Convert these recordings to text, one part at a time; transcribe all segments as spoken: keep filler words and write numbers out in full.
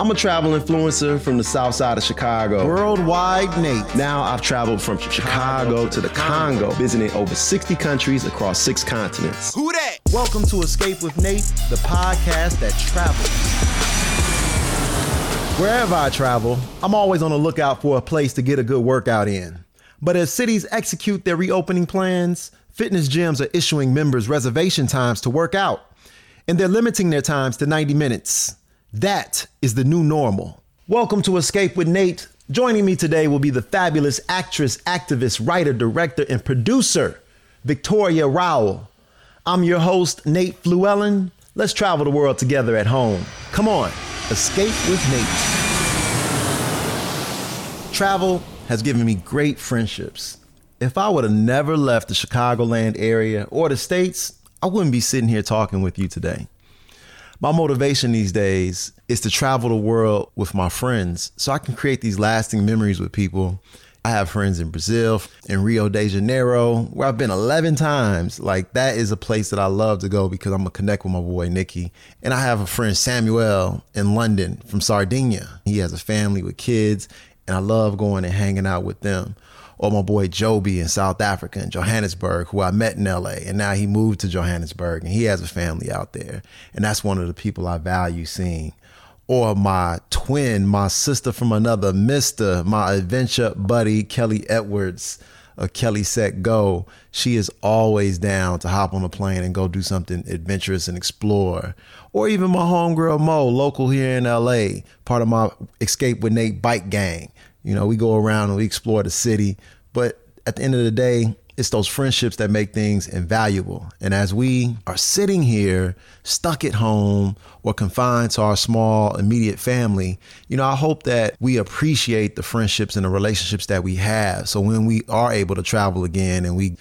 I'm a travel influencer from the south side of Chicago. Worldwide Nate. Now I've traveled from Chicago to the Congo, visiting over sixty countries across six continents. Who that? Welcome to Escape with Nate, the podcast that travels. Wherever I travel, I'm always on the lookout for a place to get a good workout in. But as cities execute their reopening plans, fitness gyms are issuing members reservation times to work out, and they're limiting their times to ninety minutes. That is the new normal. Welcome to Escape with Nate. Joining me today will be the fabulous actress, activist, writer, director, and producer, Victoria Rowell. I'm your host, Nate Flewellen. Let's travel the world together at home. Come on, Escape with Nate. Travel has given me great friendships. If I would have never left the Chicagoland area or the States, I wouldn't be sitting here talking with you today. My motivation these days is to travel the world with my friends so I can create these lasting memories with people. I have friends in Brazil, in Rio de Janeiro, where I've been eleven times. Like, that is a place that I love to go because I'm going to connect with my boy, Nikki. And I have a friend, Samuel, in London from Sardinia. He has a family with kids, and I love going and hanging out with them. Or my boy Joby in South Africa, in Johannesburg, who I met in L A, and now he moved to Johannesburg and he has a family out there. And that's one of the people I value seeing. Or my twin, my sister from another mister, my adventure buddy, Kelly Edwards, or Kelly Set Go. She is always down to hop on a plane and go do something adventurous and explore. Or even my homegirl Mo, local here in L A, part of my Escape with Nate bike gang. You know, we go around and we explore the city, but at the end of the day, it's those friendships that make things invaluable. And as we are sitting here, stuck at home or confined to our small immediate family, you know, I hope that we appreciate the friendships and the relationships that we have. So when we are able to travel again and we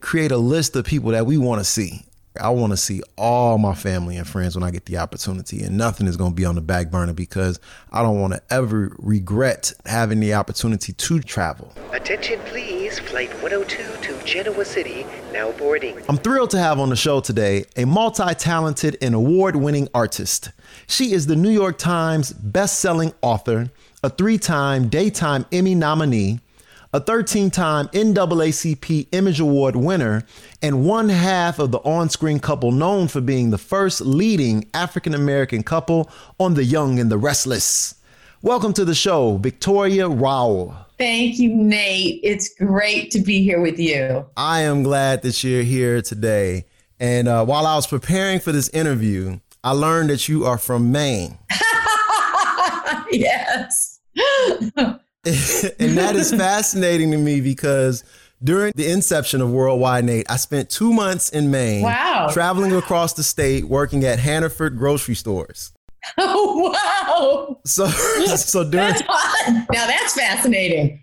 create a list of people that we want to see, I want to see all my family and friends when I get the opportunity, and nothing is going to be on the back burner because I don't want to ever regret having the opportunity to travel. Attention, please. Flight one oh two to Genoa City, now boarding. I'm thrilled to have on the show today a multi-talented and award-winning artist. She is the New York Times best-selling author, a three-time Daytime Emmy nominee, a thirteen-time N double A C P Image Award winner, and one half of the on-screen couple known for being the first leading African-American couple on The Young and the Restless. Welcome to the show, Victoria Rowell. Thank you, Nate. It's great to be here with you. I am glad that you're here today. And uh, while I was preparing for this interview, I learned that you are from Maine. Yes. And that is fascinating to me because during the inception of Worldwide Nate, I spent two months in Maine. Wow. Traveling across the state, working at Hannaford grocery stores. Oh, wow. So, so during. That's fun. Now that's fascinating.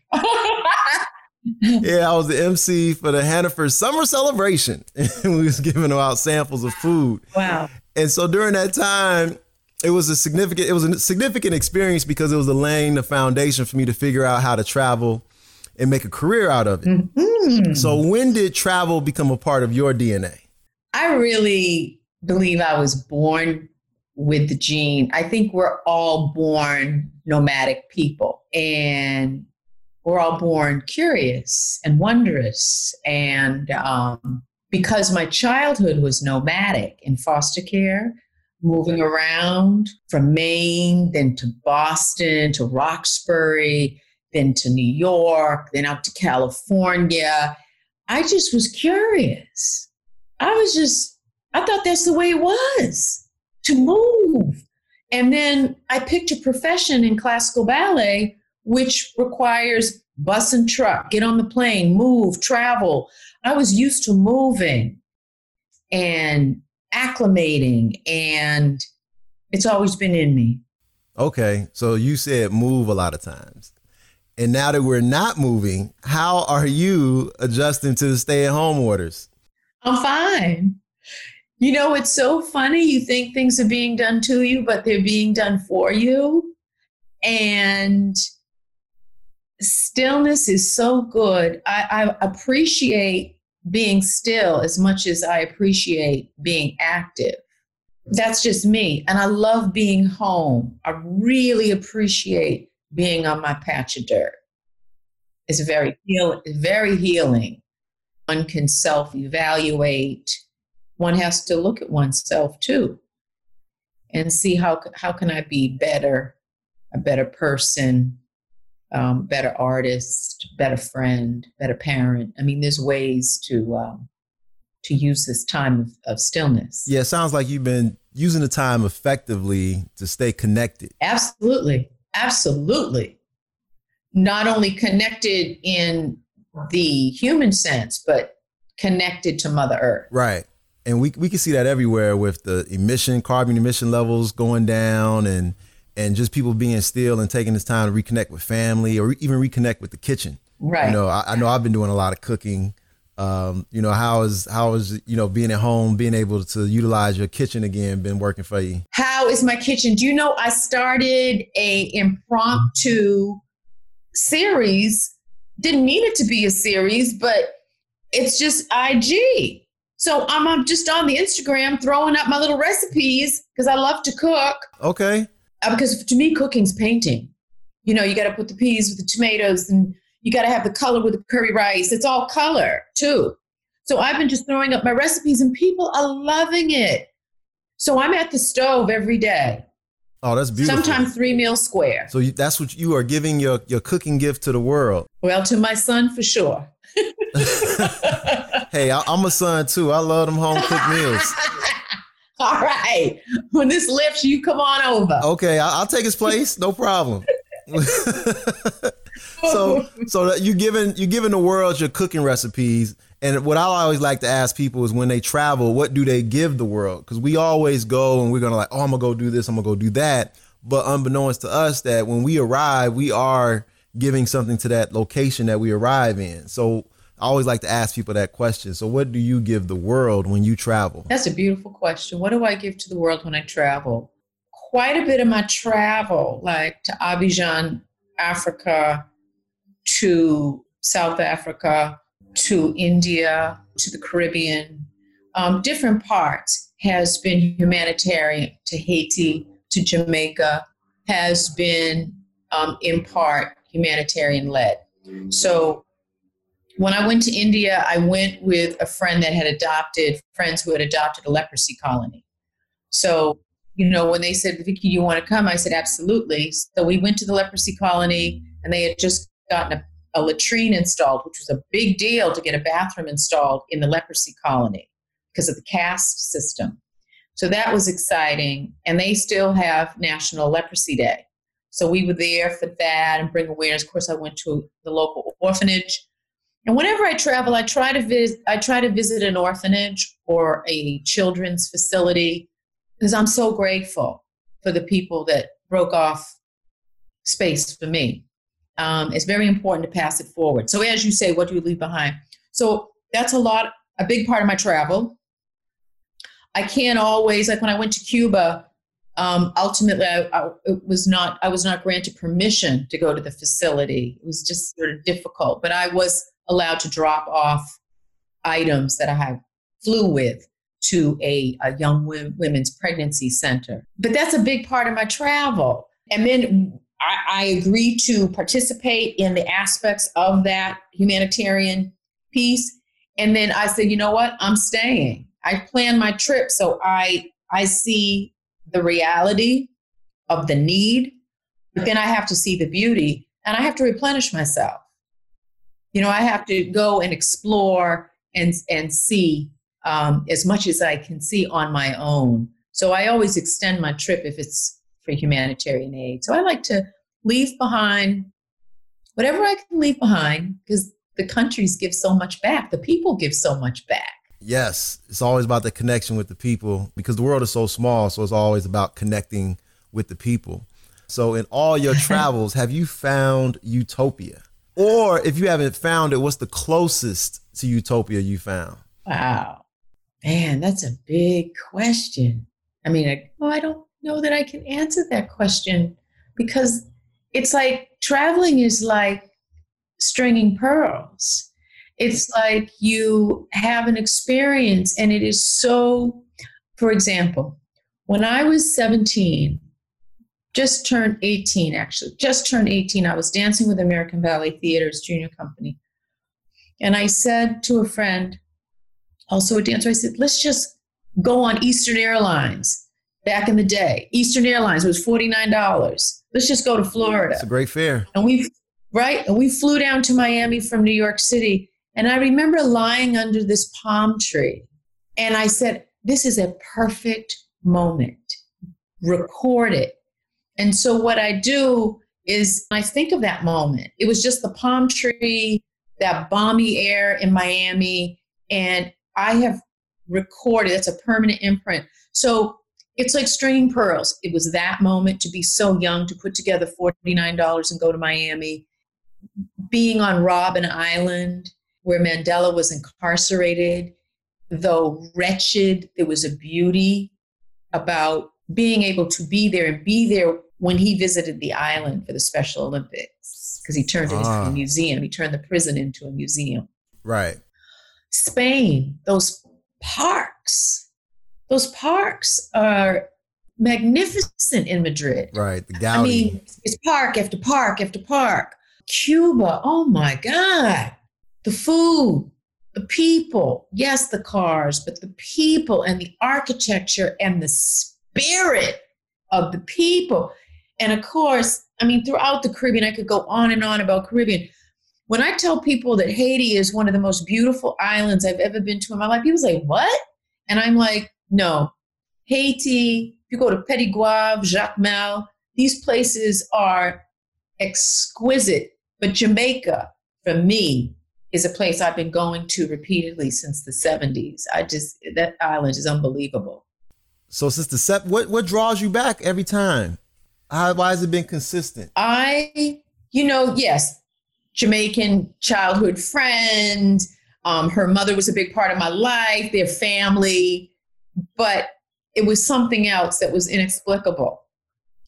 Yeah, I was the M C for the Hannaford Summer Celebration. And we was giving out samples of food. Wow. And so during that time, It was a significant it was a significant experience because it was laying the foundation for me to figure out how to travel and make a career out of it. Mm-hmm. So when did travel become a part of your D N A? I really believe I was born with the gene. I think we're all born nomadic people, and we're all born curious and wondrous. And um, because my childhood was nomadic in foster care, moving around from Maine, then to Boston, to Roxbury, then to New York, then out to California. I just was curious. I was just, I thought that's the way it was, to move. And then I picked a profession in classical ballet, which requires bus and truck, get on the plane, move, travel. I was used to moving and acclimating, and it's always been in me. Okay, so you said move a lot of times. And now that we're not moving, how are you adjusting to the stay-at-home orders? I'm fine. You know, it's so funny. You think things are being done to you, but they're being done for you. And stillness is so good. I, I appreciate being still as much as I appreciate being active. that's just me. And I love being home. I really appreciate being on my patch of dirt. It's very heal- very healing. One can self-evaluate. One has to look at oneself too and see how, how can I be better, a better person, um, better artist, better friend, better parent. I mean, there's ways to um, to use this time of, of stillness. Yeah, it sounds like you've been using the time effectively to stay connected. Absolutely. Absolutely. Not only connected in the human sense, but connected to Mother Earth. Right. And we we can see that everywhere with the emission, carbon emission levels going down and and just people being still and taking this time to reconnect with family or re- even reconnect with the kitchen. Right. You know, I, I know I've been doing a lot of cooking. Um, you know, how is, how is, you know, being at home, being able to utilize your kitchen again, been working for you? How is my kitchen? Do you know, I started a impromptu series, didn't need it to be a series, but it's just I G. So I'm, I'm just on the Instagram throwing up my little recipes because I love to cook. Okay. Uh, because to me, cooking's painting. You know, you got to put the peas with the tomatoes and you got to have the color with the curry rice. It's all color too. So I've been just throwing up my recipes and people are loving it. So I'm at the stove every day. Oh, that's beautiful. Sometimes three meal square. So you, that's what you are giving your, your cooking gift to the world. Well, to my son for sure. Hey, I, I'm a son too. I love them home cooked meals. All right. When this lifts, you come on over. Okay. I, I'll take his place. No problem. So, so that you're giving, you're giving the world your cooking recipes. And what I always like to ask people is when they travel, what do they give the world? Because we always go and we're going to like, oh, I'm going to go do this. I'm going to go do that. But unbeknownst to us that when we arrive, we are giving something to that location that we arrive in. So I always like to ask people that question. So what do you give the world when you travel? That's a beautiful question. What do I give to the world when I travel? Quite a bit of my travel, like to Abidjan, Africa, to South Africa, to India, to the Caribbean, um, different parts, has been humanitarian, to Haiti, to Jamaica, has been um, in part humanitarian led. So when I went to India, I went with a friend that had adopted, friends who had adopted a leprosy colony. So, you know, when they said, Vicky, you want to come? I said, absolutely. So we went to the leprosy colony and they had just gotten a, a latrine installed, which was a big deal to get a bathroom installed in the leprosy colony because of the caste system. So that was exciting. And they still have National Leprosy Day. So we were there for that and bring awareness. Of course, I went to the local orphanage. And whenever I travel, I try to visit, I try to visit an orphanage or a children's facility because I'm so grateful for the people that broke off space for me. Um, it's very important to pass it forward. So as you say, what do you leave behind? So that's a lot, a big part of my travel. I can't always, like when I went to Cuba, um, ultimately I, I it was not, I was not granted permission to go to the facility. It was just sort of difficult, but I was allowed to drop off items that I flew with to a, a young women's pregnancy center. But that's a big part of my travel. And then I, I agree to participate in the aspects of that humanitarian piece. And then I said, you know what? I'm staying. I plan my trip. So I, I see the reality of the need, but then I have to see the beauty and I have to replenish myself. You know, I have to go and explore and, and see um, as much as I can see on my own. So I always extend my trip if it's for humanitarian aid. So I like to leave behind whatever I can leave behind because the countries give so much back. The people give so much back. Yes. It's always about the connection with the people because the world is so small. So it's always about connecting with the people. So in all your travels, have you found utopia? Or if you haven't found it, what's the closest to utopia you found? Wow. Man, that's a big question. I mean, I, well, I don't know that I can answer that question because it's like traveling is like stringing pearls. It's like you have an experience and it is so, for example, When I was seventeen, just turned eighteen actually, just turned eighteen, I was dancing with American Ballet Theater's junior company. And I said to a friend, also a dancer, I said, let's just go on Eastern Airlines back in the day. Eastern Airlines was forty-nine dollars. Let's just go to Florida. It's a great fare. And we, right? And we flew down to Miami from New York City. And I remember lying under this palm tree. And I said, this is a perfect moment. Record it. And so what I do is I think of that moment. It was just the palm tree, that balmy air in Miami, and I have recorded, it's a permanent imprint. So it's like stringing pearls. It was that moment to be so young, to put together forty-nine dollars and go to Miami, being on Robben Island where Mandela was incarcerated, though wretched, there was a beauty about being able to be there and be there when he visited the island for the Special Olympics, because he turned it uh. into a museum. He turned the prison into a museum. Right. Spain, those parks, those parks are magnificent in Madrid. Right. The Gaudi. I mean, it's park after park after park. Cuba, oh my God. The food, the people, yes, the cars, but the people and the architecture and the spirit of the people. And of course, I mean, throughout the Caribbean, I could go on and on about Caribbean. When I tell people that Haiti is one of the most beautiful islands I've ever been to in my life, people say, what? And I'm like, no. Haiti, if you go to Petit-Goâve, Jacmel, these places are exquisite. But Jamaica, for me, is a place I've been going to repeatedly since the seventies. I just, that island is unbelievable. So since the set, what, what draws you back every time? How, why has it been consistent? I, you know, yes. Jamaican childhood friend. Um, her mother was a big part of my life, their family, but it was something else that was inexplicable.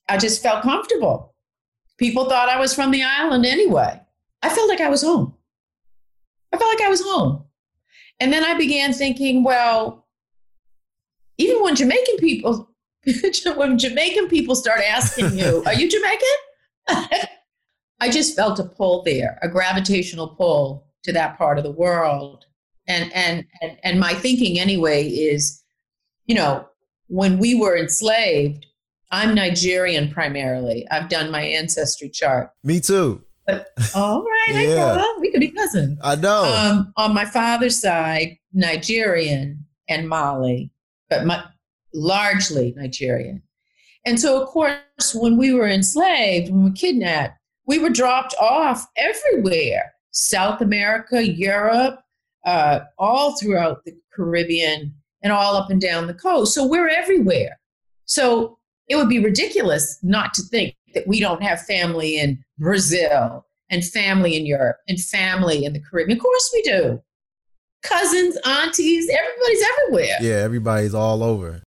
I just felt comfortable. People thought I was from the island anyway. I felt like I was home. I felt like I was home. And then I began thinking, well, even when Jamaican people, when Jamaican people start asking you, are you Jamaican? I just felt a pull there, a gravitational pull to that part of the world. And and and and my thinking anyway is, you know, when we were enslaved, I'm Nigerian primarily. I've done my ancestry chart. Me too. But, all right, yeah. I know. We could be cousins. I know. Um, on my father's side, Nigerian and Mali, but my, largely Nigerian. And so, of course, when we were enslaved, when we were kidnapped, we were dropped off everywhere, South America, Europe, uh, all throughout the Caribbean and all up and down the coast. So we're everywhere. So it would be ridiculous not to think that we don't have family in Brazil and family in Europe and family in the Caribbean. Of course we do. Cousins, aunties, everybody's everywhere. Yeah, everybody's all over.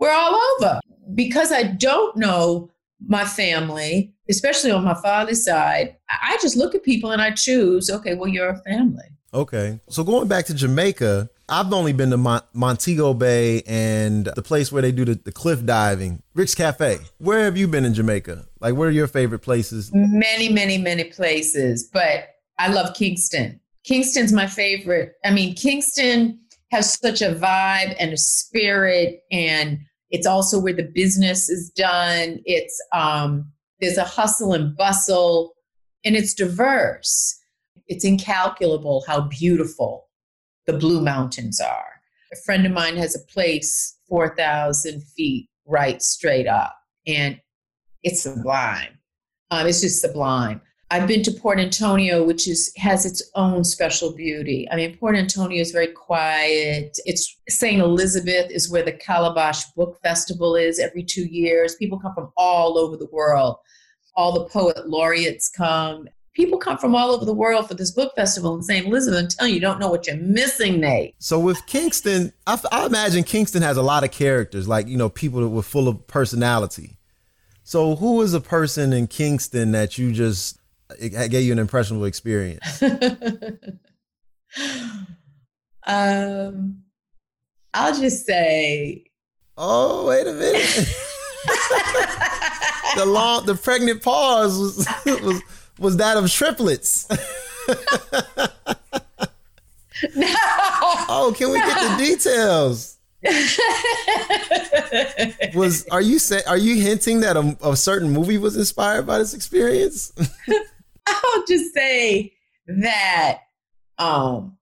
We're all over. Because I don't know my family, especially on my father's side, I just look at people and I choose, okay, well, you're a family. Okay. So going back to Jamaica, I've only been to Mon- Montego Bay and the place where they do the, the cliff diving, Rick's Cafe. Where have you been in Jamaica? Like, where are your favorite places? Many, many, many places, but I love Kingston. Kingston's my favorite. I mean, Kingston has such a vibe and a spirit, and it's also where the business is done. It's, um, there's a hustle and bustle, and it's diverse. It's incalculable how beautiful the Blue Mountains are. A friend of mine has a place four thousand feet right straight up, and it's sublime. Um, it's just sublime. I've been to Port Antonio, which is has its own special beauty. I mean, Port Antonio is very quiet. It's Saint Elizabeth is where the Calabash Book Festival is every two years. People come from all over the world. All the poet laureates come. People come from all over the world for this book festival in Saint Elizabeth. I'm telling you, you don't know what you're missing, Nate. So with Kingston, I, I imagine Kingston has a lot of characters, like, you know, people that were full of personality. So who is a person in Kingston that you just... it gave you an impressionable experience? um, I'll just say Oh, wait a minute. the long, the pregnant pause was was, was that of triplets. No. Oh, can we no. get the details? was are you say are you hinting that a, a certain movie was inspired by this experience? I'll just say that um,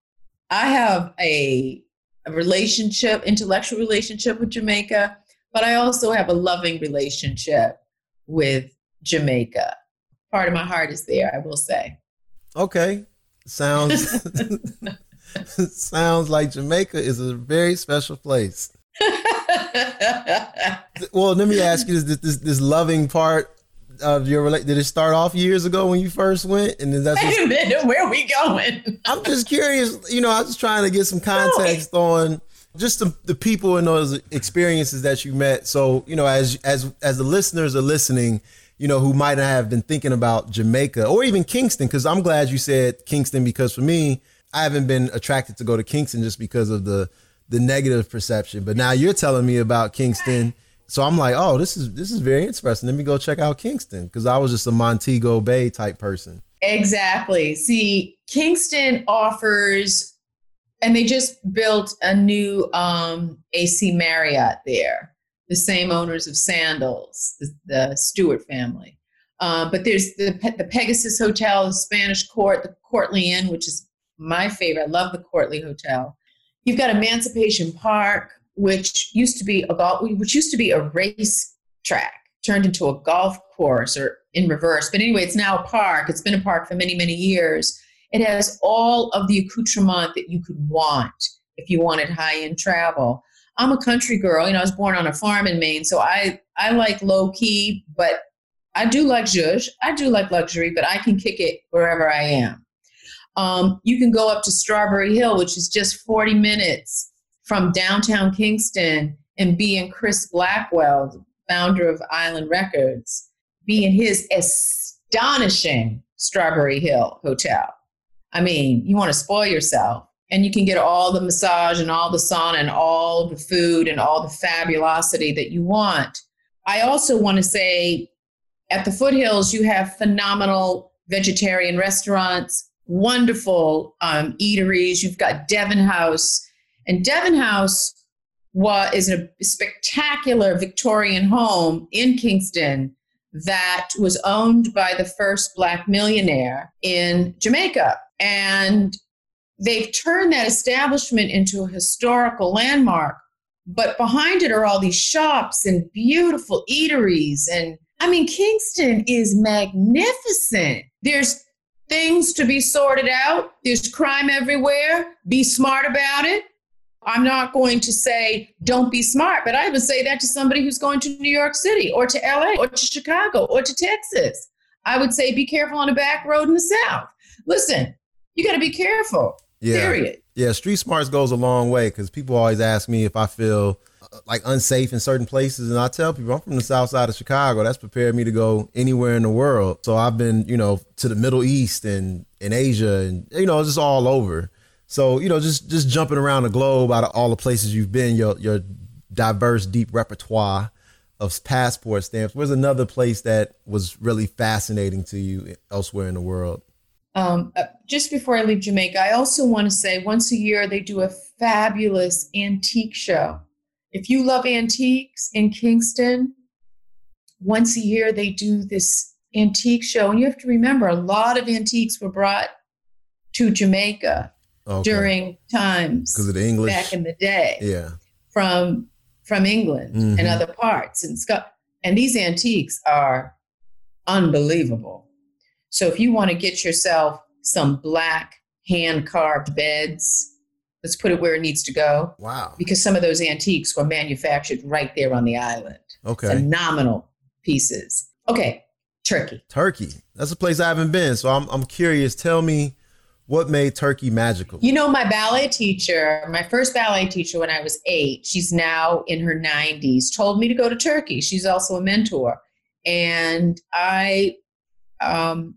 I have a, a relationship, intellectual relationship with Jamaica, but I also have a loving relationship with Jamaica. Part of my heart is there, I will say. Okay. Sounds sounds like Jamaica is a very special place. Well, let me ask you this, this this loving part of your relate. Did it start off years ago when you first went? And then that's wait a minute, where are we going? I'm just curious. You know, I'm just trying to get some context no. on just the, the people and those experiences that you met. So, you know, as as as the listeners are listening, you know, who might not have been thinking about Jamaica or even Kingston, because I'm glad you said Kingston, because for me, I haven't been attracted to go to Kingston just because of the the negative perception. But now you're telling me about Kingston. So I'm like, oh, this is this is very interesting. Let me go check out Kingston, because I was just a Montego Bay type person. Exactly. See, Kingston offers, and they just built a new um, A C Marriott there. The same owners of Sandals, the, the Stewart family. Uh, but there's the, the Pegasus Hotel, the Spanish Court, the Courtley Inn, which is my favorite. I love the Courtley Hotel. You've got Emancipation Park, which used to be a golf, which used to be a race track turned into a golf course or in reverse. But anyway, it's now a park. It's been a park for many, many years. It has all of the accoutrement that you could want if you wanted high-end travel. I'm a country girl. You know, I was born on a farm in Maine, so I, I like low-key, but I do like zhuzh. I do like luxury, but I can kick it wherever I am. Um, you can go up to Strawberry Hill, which is just forty minutes from downtown Kingston, and be in Chris Blackwell, the founder of Island Records, be in his astonishing Strawberry Hill Hotel. I mean, you want to spoil yourself. And you can get all the massage and all the sauna and all the food and all the fabulosity that you want. I also want to say at the foothills, you have phenomenal vegetarian restaurants, wonderful um, eateries. You've got Devon House. And Devon House was, is a spectacular Victorian home in Kingston that was owned by the first Black millionaire in Jamaica. And they've turned that establishment into a historical landmark, but behind it are all these shops and beautiful eateries. And I mean, Kingston is magnificent. There's things to be sorted out. There's crime everywhere. Be smart about it. I'm not going to say don't be smart, but I would say that to somebody who's going to New York City or to L A or to Chicago or to Texas. I would say be careful on a back road in the South. Listen, you got to be careful. Yeah. Period. Yeah, street smarts goes a long way, because people always ask me if I feel uh, like unsafe in certain places. And I tell people I'm from the South Side of Chicago. That's prepared me to go anywhere in the world. So I've been, you know, to the Middle East and in Asia and, you know, just all over. So, you know, just just jumping around the globe out of all the places you've been, your your diverse, deep repertoire of passport stamps. Where's another place that was really fascinating to you elsewhere in the world? Um, just before I leave Jamaica, I also want to say once a year they do a fabulous antique show. If you love antiques in Kingston, once a year they do this antique show. And you have to remember, a lot of antiques were brought to Jamaica okay. during times because of the English back in the day. Yeah, from from England mm-hmm. and other parts and Scotland. And these antiques are unbelievable. So if you want to get yourself some black hand-carved beds, let's put it where it needs to go. Wow. Because some of those antiques were manufactured right there on the island. Okay. Phenomenal pieces. Okay. Turkey. Turkey. That's a place I haven't been. So I'm I'm curious. Tell me what made Turkey magical. You know, my ballet teacher, my first ballet teacher when I was eight, she's now in her nineties, told me to go to Turkey. She's also a mentor. And I um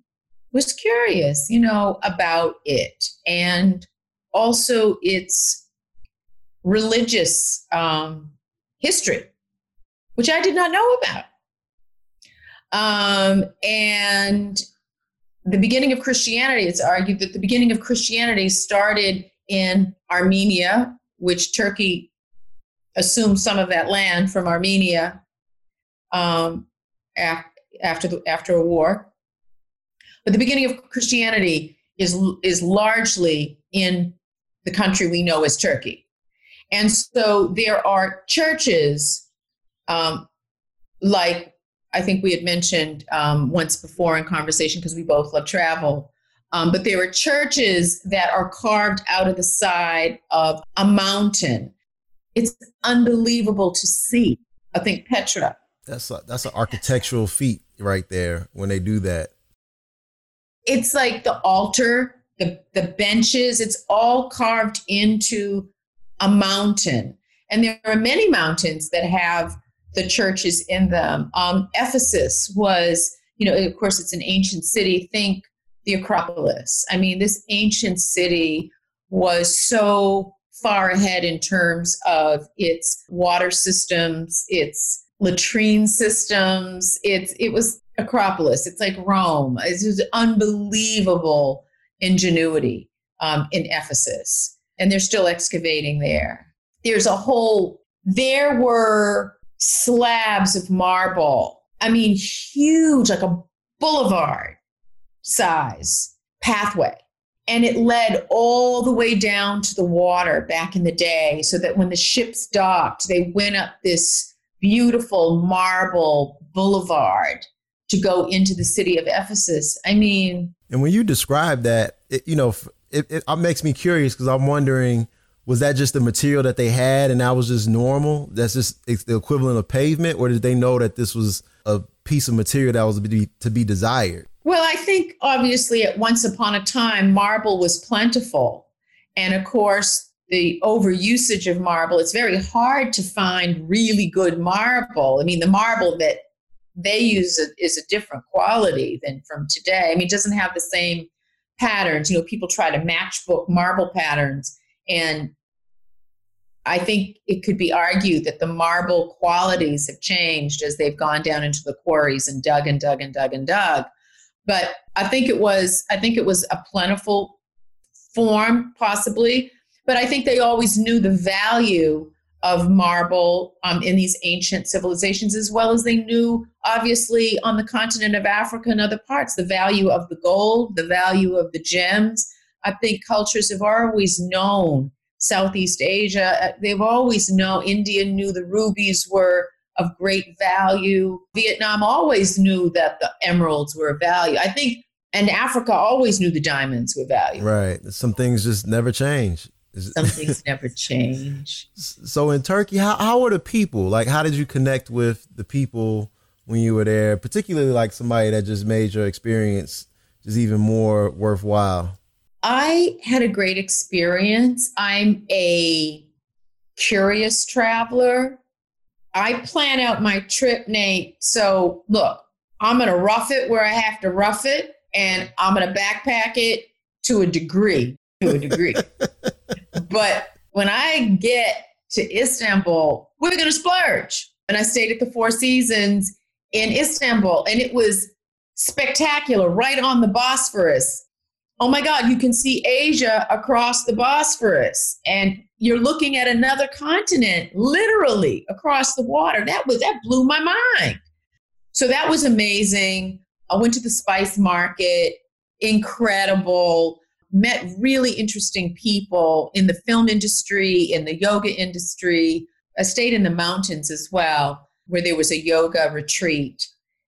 was curious, you know, about it, and also its religious um, history, which I did not know about. Um, and the beginning of Christianity, it's argued that the beginning of Christianity started in Armenia, which Turkey assumed some of that land from Armenia um, af- after the, after a war. But the beginning of Christianity is is largely in the country we know as Turkey. And so there are churches, um, like I think we had mentioned um, once before in conversation, because we both love travel, um, but there are churches that are carved out of the side of a mountain. It's unbelievable to see. I think Petra. That's a, that's an architectural feat right there when they do that. It's like the altar, the, the benches, it's all carved into a mountain. And there are many mountains that have the churches in them. Um, Ephesus was, you know, of course, it's an ancient city. Think the Acropolis. I mean, this ancient city was so far ahead in terms of its water systems, its latrine systems. It's, it was Acropolis. It's like Rome. It's just unbelievable ingenuity um, in Ephesus. And they're still excavating there. There's a whole, there were slabs of marble. I mean, huge, like a boulevard size pathway. And it led all the way down to the water back in the day, so that when the ships docked, they went up this beautiful marble boulevard to go into the city of Ephesus. I mean. And when you describe that, it, you know, it, it, it makes me curious, because I'm wondering, was that just the material that they had and that was just normal? That's just it's the equivalent of pavement? Or did they know that this was a piece of material that was to be, to be desired? Well, I think obviously at once upon a time, marble was plentiful. And of course, the overusage of marble, it's very hard to find really good marble. I mean, the marble that they use is a different quality than from today. I mean, it doesn't have the same patterns. You know, people try to matchbook marble patterns. And I think it could be argued that the marble qualities have changed as they've gone down into the quarries and dug and dug and dug and dug. But I think it was I think it was a plentiful form, possibly. But I think they always knew the value of marble um, in these ancient civilizations, as well as they knew, obviously, on the continent of Africa and other parts, the value of the gold, the value of the gems. I think cultures have always known Southeast Asia. They've always known India knew the rubies were of great value. Vietnam always knew that the emeralds were of value. I think, and Africa always knew the diamonds were valuable. Right. Some things just never change. Some things never change. So in Turkey, how, how were the people? Like, how did you connect with the people when you were there? Particularly like somebody that just made your experience just even more worthwhile. I had a great experience. I'm a curious traveler. I plan out my trip, Nate. So look, I'm going to rough it where I have to rough it, and I'm going to backpack it to a degree, to a degree. But when I get to Istanbul, we're going to splurge. And I stayed at the Four Seasons in Istanbul, and it was spectacular, right on the Bosphorus. Oh my God, you can see Asia across the Bosphorus, and you're looking at another continent, literally across the water. That was, that blew my mind. So that was amazing. I went to the spice market, incredible, met really interesting people in the film industry, in the yoga industry. I stayed in the mountains as well, where there was a yoga retreat,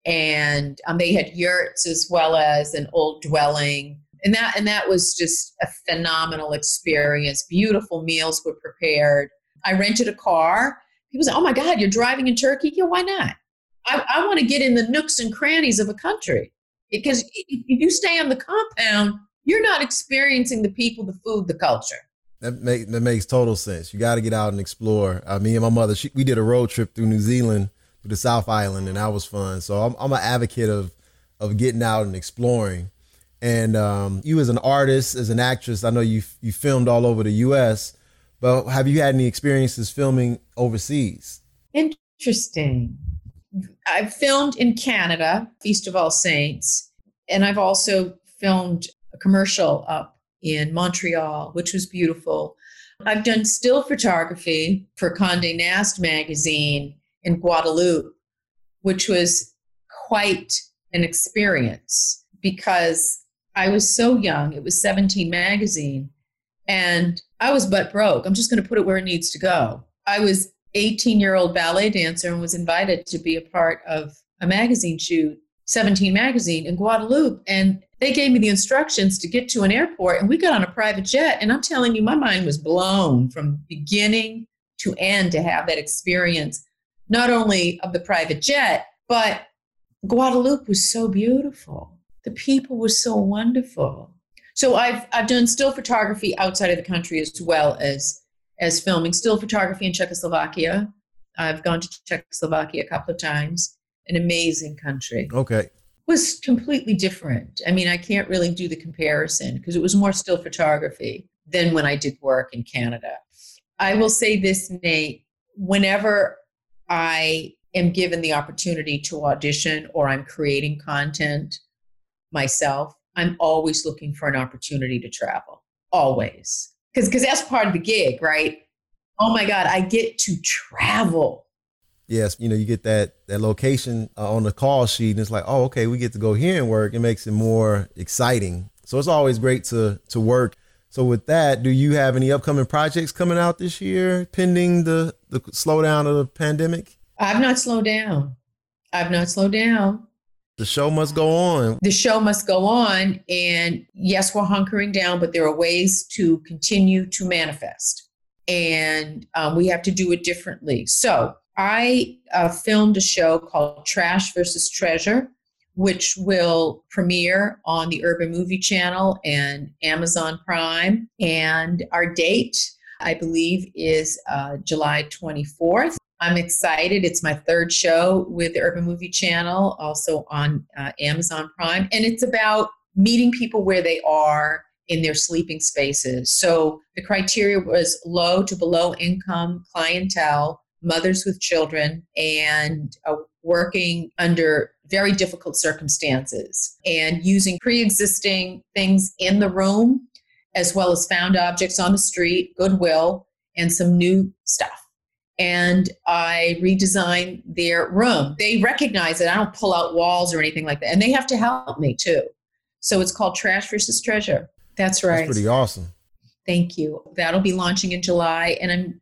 and um, they had yurts as well as an old dwelling. And that and that was just a phenomenal experience. Beautiful meals were prepared. I rented a car. People said, oh my God, you're driving in Turkey? Yeah, why not? I, I want to get in the nooks and crannies of a country. Because if you stay on the compound, you're not experiencing the people, the food, the culture. That, make, that makes total sense. You got to get out and explore. Uh, me and my mother, she, we did a road trip through New Zealand, through the South Island, and that was fun. So I'm, I'm an advocate of of getting out and exploring. And um, you as an artist, as an actress, I know you you filmed all over the U S, but have you had any experiences filming overseas? Interesting. I've filmed in Canada, Feast of All Saints, and I've also filmed a commercial up in Montreal, which was beautiful. I've done still photography for Condé Nast magazine in Guadeloupe, which was quite an experience because I was so young. It was Seventeen Magazine, and I was butt broke. I'm just going to put it where it needs to go. I was eighteen-year-old ballet dancer and was invited to be a part of a magazine shoot, Seventeen Magazine in Guadeloupe, and they gave me the instructions to get to an airport, and we got on a private jet, and I'm telling you, my mind was blown from beginning to end to have that experience, not only of the private jet, but Guadeloupe was so beautiful. The people were so wonderful. So I've I've done still photography outside of the country as well as as filming. Still photography in Czechoslovakia. I've gone to Czechoslovakia a couple of times. An amazing country. Okay. Was completely different. I mean, I can't really do the comparison because it was more still photography than when I did work in Canada. I will say this, Nate, whenever I am given the opportunity to audition or I'm creating content myself, I'm always looking for an opportunity to travel, always. Because because that's part of the gig, right? Oh my God, I get to travel. Yes, you know, you get that that location uh, on the call sheet, and it's like, oh, okay, we get to go here and work. It makes it more exciting. So it's always great to to work. So with that, do you have any upcoming projects coming out this year, pending the the slowdown of the pandemic? I've not slowed down. I've not slowed down. The show must go on. The show must go on. And yes, we're hunkering down, but there are ways to continue to manifest. And um, we have to do it differently. So I uh, filmed a show called Trash versus Treasure, which will premiere on the Urban Movie Channel and Amazon Prime. And our date, I believe, is uh, July twenty-fourth. I'm excited. It's my third show with the Urban Movie Channel, also on uh, Amazon Prime. And it's about meeting people where they are in their sleeping spaces. So the criteria was low to below income clientele, mothers with children, and uh, working under very difficult circumstances, and using pre-existing things in the room, as well as found objects on the street, Goodwill, and some new stuff. And I redesigned their room. They recognize that I don't pull out walls or anything like that. And they have to help me too. So it's called Trash versus Treasure. That's right. That's pretty awesome. Thank you. That'll be launching in July. And I'm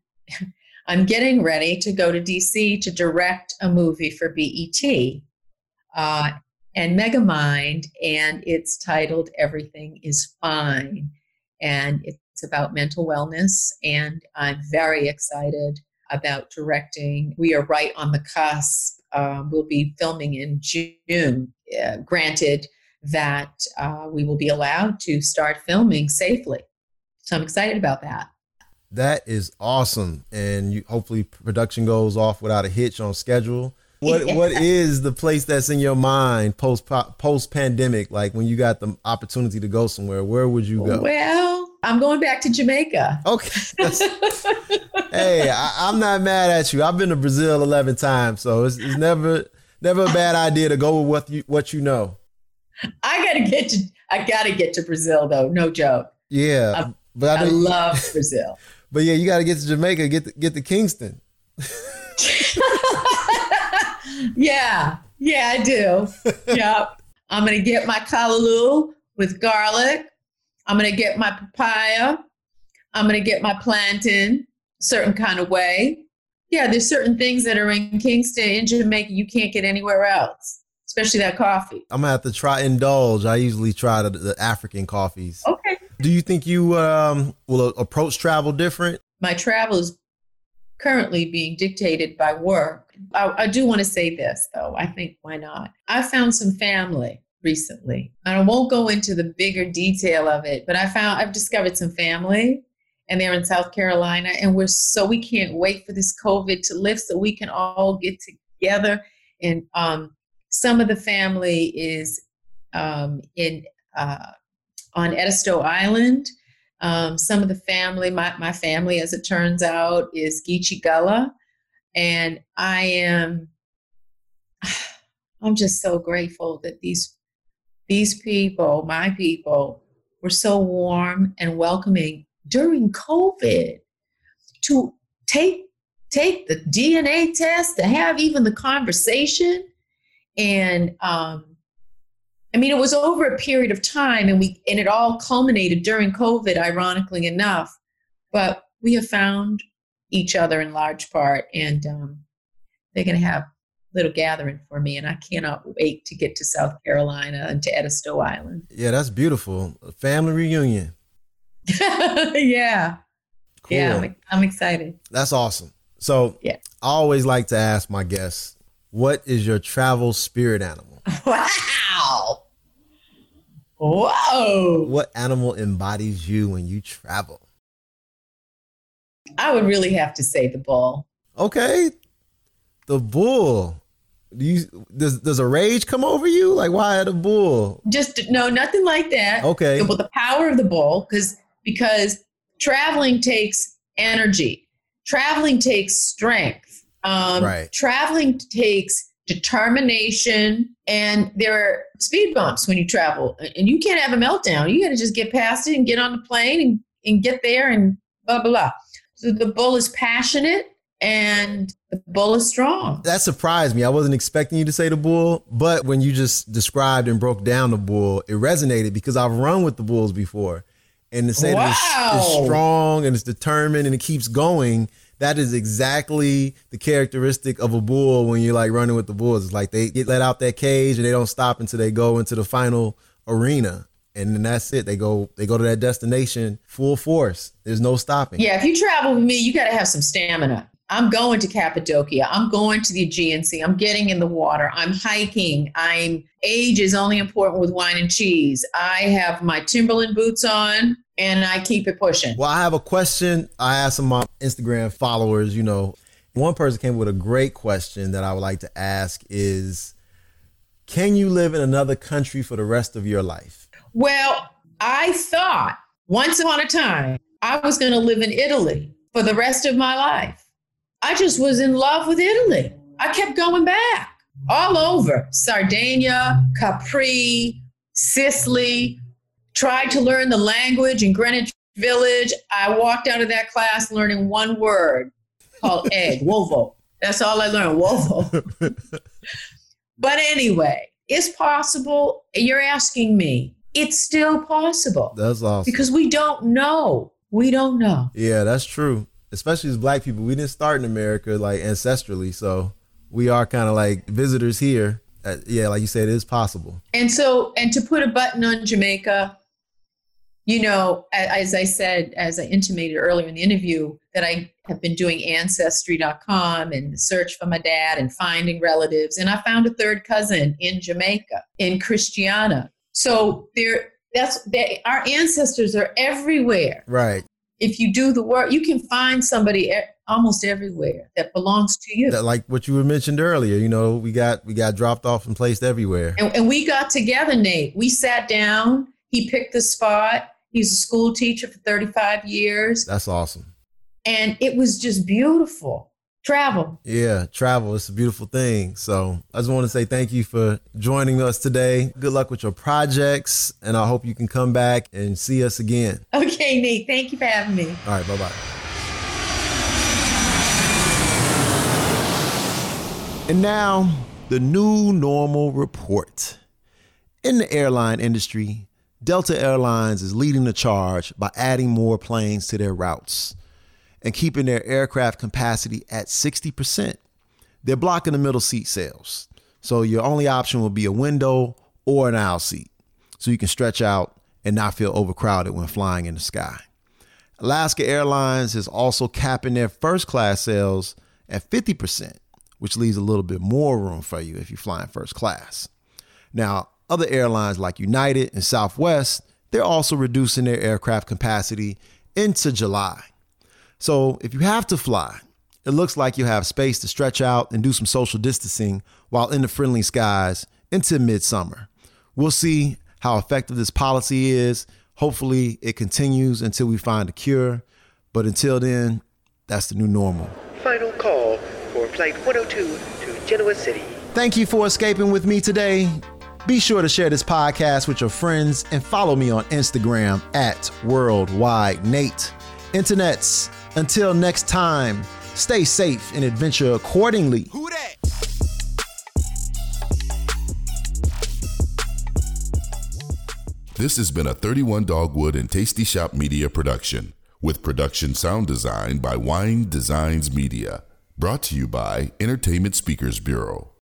I'm getting ready to go to D C to direct a movie for B E T uh, and Megamind. And it's titled Everything is Fine. And it's about mental wellness. And I'm very excited about directing. We are right on the cusp. Um, we'll be filming in June, uh, granted that uh, we will be allowed to start filming safely. So I'm excited about that. That is awesome. And you, hopefully production goes off without a hitch on schedule. What yeah. What is the place that's in your mind post post pandemic? Like when you got the opportunity to go somewhere, where would you go? Well, I'm going back to Jamaica. Okay. Hey, I, I'm not mad at you. I've been to Brazil eleven times, so it's, it's never never a bad idea to go with what you what you know. I gotta get to I gotta get to Brazil though. No joke. Yeah, I, but I, I love Brazil. But yeah, you gotta get to Jamaica. Get the, get to Kingston. Yeah, yeah, I do. Yep. I'm gonna get my callaloo with garlic. I'm gonna get my papaya. I'm gonna get my plantain, certain kind of way. Yeah, there's certain things that are in Kingston, in Jamaica, you can't get anywhere else, especially that coffee. I'm gonna have to try indulge. I usually try the, the African coffees. Okay. Do you think you um, will approach travel different? My travel is currently being dictated by work. I, I do want to say this, though. I think, why not? I found some family recently. And I won't go into the bigger detail of it, but I found I've discovered some family, and they're in South Carolina, and we're so we can't wait for this COVID to lift so we can all get together. And um, some of the family is um, in uh, on Edisto Island. Um, some of the family, my, my family, as it turns out, is Geechee Gullah. And I am, I'm just so grateful that these, these people, my people, were so warm and welcoming during COVID to take, take the D N A test, to have even the conversation. And, um, I mean, it was over a period of time, and we, and it all culminated during COVID, ironically enough, but we have found each other in large part, and um, they're going to have a little gathering for me, and I cannot wait to get to South Carolina and to Edisto Island. Yeah, that's beautiful. A family reunion. Yeah. Cool. Yeah, I'm, I'm excited. That's awesome. So yeah. I always like to ask my guests, what is your travel spirit animal? Wow. Whoa. What animal embodies you when you travel? I would really have to say the bull. Okay. The bull. Do you, does, does a rage come over you? Like, why the bull? Just, no, nothing like that. Okay. But the power of the bull, because because traveling takes energy. Traveling takes strength. Um, right. Traveling takes determination. And there are speed bumps when you travel. And you can't have a meltdown. You got to just get past it and get on the plane and, and get there and blah, blah, blah. So the bull is passionate and the bull is strong. That surprised me. I wasn't expecting you to say the bull, but when you just described and broke down the bull, it resonated because I've run with the bulls before. And to say wow. that it's, it's strong and it's determined and it keeps going, that is exactly the characteristic of a bull when you're like running with the bulls. It's like they get let out that cage and they don't stop until they go into the final arena. And then that's it. They go they go to that destination full force. There's no stopping. Yeah, if you travel with me, you got to have some stamina. I'm going to Cappadocia. I'm going to the Aegean Sea. I'm getting in the water. I'm hiking. I'm age is only important with wine and cheese. I have my Timberland boots on and I keep it pushing. Well, I have a question. I asked some of my Instagram followers, you know, one person came with a great question that I would like to ask is, can you live in another country for the rest of your life? Well, I thought once upon a time I was going to live in Italy for the rest of my life. I just was in love with Italy. I kept going back all over. Sardinia, Capri, Sicily, tried to learn the language in Greenwich Village. I walked out of that class learning one word called egg, uovo. That's all I learned, uovo. But anyway, it's possible. You're asking me. It's still possible. That's awesome. Because we don't know. We don't know. Yeah, that's true. Especially as Black people, we didn't start in America like ancestrally. So we are kind of like visitors here. Uh, yeah, like you said, it is possible. And so, and to put a button on Jamaica, you know, as I said, as I intimated earlier in the interview, that I have been doing ancestry dot com and the search for my dad and finding relatives. And I found a third cousin in Jamaica, in Christiana. So there, that's they, our ancestors are everywhere. Right. If you do the work, you can find somebody e- almost everywhere that belongs to you. That, like what you had mentioned earlier, you know, we got we got dropped off and placed everywhere. And, and we got together, Nate. We sat down. He picked the spot. He's a school teacher for thirty-five years. That's awesome. And it was just beautiful. Travel. Yeah, travel. It's a beautiful thing. So I just want to say thank you for joining us today. Good luck with your projects, and I hope you can come back and see us again. Okay, Nate. Thank you for having me. All right. Bye-bye. And now, the new normal report. In the airline industry, Delta Airlines is leading the charge by adding more planes to their routes and keeping their aircraft capacity at sixty percent. They're blocking the middle seat sales. So your only option will be a window or an aisle seat, so you can stretch out and not feel overcrowded when flying in the sky. Alaska Airlines is also capping their first class sales at fifty percent, which leaves a little bit more room for you if you fly in first class. Now, other airlines like United and Southwest, they're also reducing their aircraft capacity into July. So if you have to fly, it looks like you have space to stretch out and do some social distancing while in the friendly skies into midsummer. We'll see how effective this policy is. Hopefully it continues until we find a cure. But until then, that's the new normal. Final call for Flight one oh two to Genoa City. Thank you for escaping with me today. Be sure to share this podcast with your friends and follow me on Instagram at Worldwide Nate. Internets, until next time, stay safe and adventure accordingly. Who that? This has been a thirty-one Dogwood and Tasty Shop Media production, with production sound design by Wine Designs Media. Brought to you by Entertainment Speakers Bureau.